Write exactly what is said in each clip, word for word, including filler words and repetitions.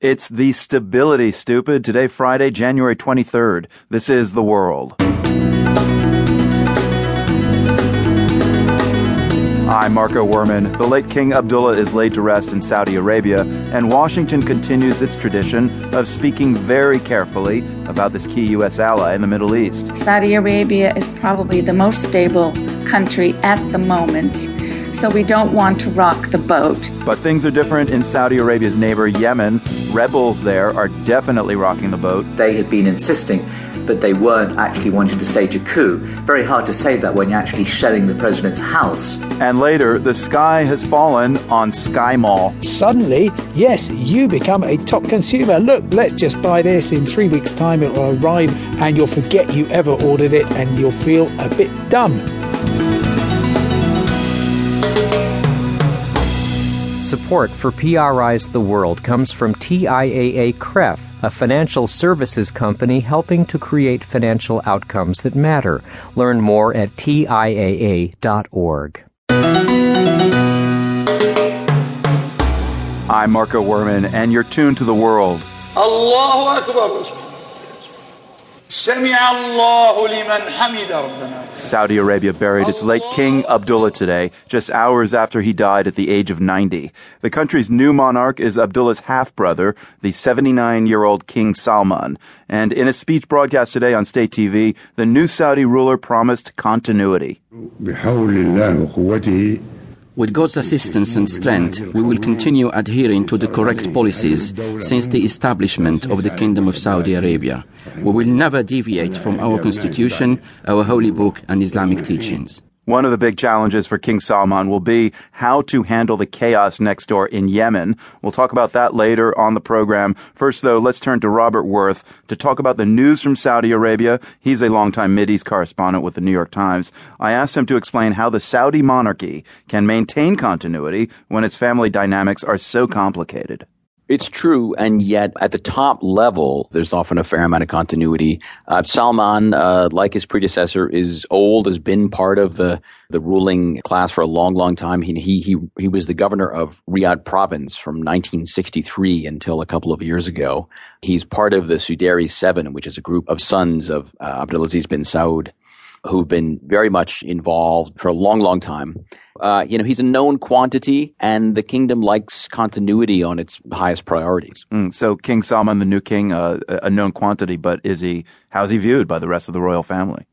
It's the stability, stupid. Today, Friday, January twenty-third. This is The World. I'm Marco Werman. The late King Abdullah is laid to rest in Saudi Arabia, and Washington continues its tradition of speaking very carefully about this key U S ally in the Middle East. Saudi Arabia is probably the most stable country at the moment. So we don't want to rock the boat. But things are different in Saudi Arabia's neighbor, Yemen. Rebels there are definitely rocking the boat. They had been insisting that they weren't actually wanting to stage a coup. Very hard to say that when you're actually shelling the president's house. And later, the sky has fallen on SkyMall. Suddenly, yes, you become a top consumer. Look, let's just buy this. In three weeks' time, it will arrive, and you'll forget you ever ordered it, and you'll feel a bit dumb. Support for P R I's The World comes from T I A A C R E F, a financial services company helping to create financial outcomes that matter. Learn more at T I A A dot org. I'm Marco Werman, and you're tuned to The World. Allahu Akbar. Saudi Arabia buried its late King Abdullah today, just hours after he died at the age of ninety. The country's new monarch is Abdullah's half-brother, the seventy-nine-year-old King Salman. And in a speech broadcast today on state T V, the new Saudi ruler promised continuity. With God's assistance and strength, we will continue adhering to the correct policies since the establishment of the Kingdom of Saudi Arabia. We will never deviate from our constitution, our holy book, and Islamic teachings. One of the big challenges for King Salman will be how to handle the chaos next door in Yemen. We'll talk about that later on the program. First, though, let's turn to Robert Worth to talk about the news from Saudi Arabia. He's a longtime Mideast correspondent with The New York Times. I asked him to explain how the Saudi monarchy can maintain continuity when its family dynamics are so complicated. It's true, and yet at the top level, there's often a fair amount of continuity. Uh, Salman, uh, like his predecessor, is old, has been part of the, the ruling class for a long, long time. He, he, he, he was the governor of Riyadh province from nineteen sixty-three until a couple of years ago. He's part of the Suderi Seven, which is a group of sons of uh, Abdulaziz bin Saud, who've been very much involved for a long, long time. Uh, you know, he's a known quantity, and the kingdom likes continuity on its highest priorities. Mm, so King Salman, the new king, uh, a known quantity, but is he? How's he viewed by the rest of the royal family?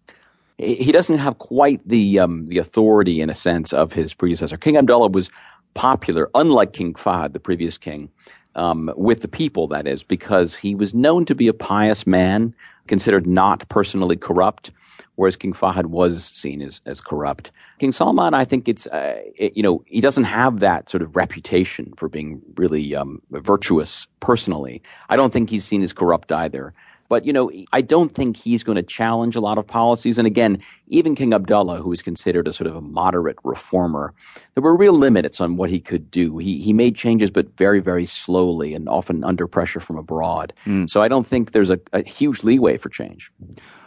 He doesn't have quite the um, the authority, in a sense, of his predecessor. King Abdullah was popular, unlike King Fahd, the previous king, um, with the people, that is, because he was known to be a pious man, considered not personally corrupt, whereas King Fahd was seen as, as corrupt. King Salman, I think it's, uh, it, you know, he doesn't have that sort of reputation for being really um, virtuous personally. I don't think he's seen as corrupt either. But, you know, I don't think he's going to challenge a lot of policies. And again, even King Abdullah, who is considered a sort of a moderate reformer, there were real limits on what he could do. He he made changes, but very, very slowly and often under pressure from abroad. Mm. So I don't think there's a, a huge leeway for change.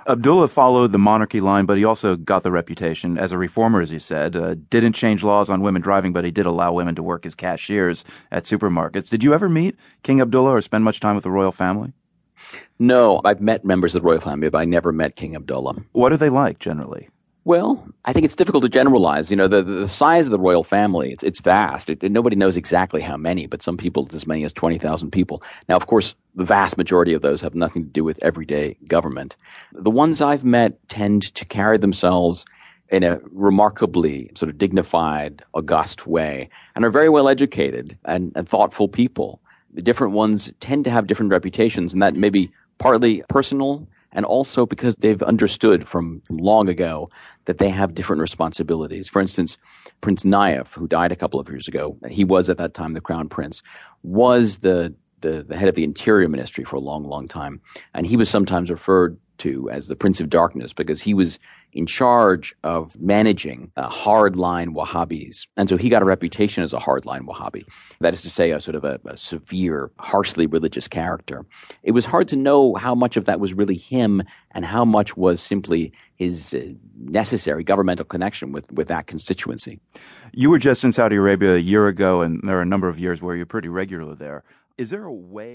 Abdullah followed the monarchy line, but he also got the reputation as a reformer, as you said. Uh, didn't change laws on women driving, but he did allow women to work as cashiers at supermarkets. Did you ever meet King Abdullah or spend much time with the royal family? No, I've met members of the royal family, but I never met King Abdullah. What are they like generally? Well, I think it's difficult to generalize. You know, the, the size of the royal family, it's, it's vast. It, nobody knows exactly how many, but some people, it's as many as twenty thousand people. Now, of course, the vast majority of those have nothing to do with everyday government. The ones I've met tend to carry themselves in a remarkably sort of dignified, august way, and are very well educated and, and thoughtful people. The different ones tend to have different reputations, and that may be partly personal, and also because they've understood from long ago that they have different responsibilities. For instance, Prince Nayef, who died a couple of years ago, he was at that time the crown prince, was the, the, the head of the interior ministry for a long, long time. And he was sometimes referred to as the Prince of Darkness because he was in charge of managing uh, hardline Wahhabis. And so he got a reputation as a hardline Wahhabi. That is to say, a sort of a, a severe, harshly religious character. It was hard to know how much of that was really him and how much was simply his uh, necessary governmental connection with, with that constituency. You were just in Saudi Arabia a year ago, and there are a number of years where you're pretty regular there. Is there a way...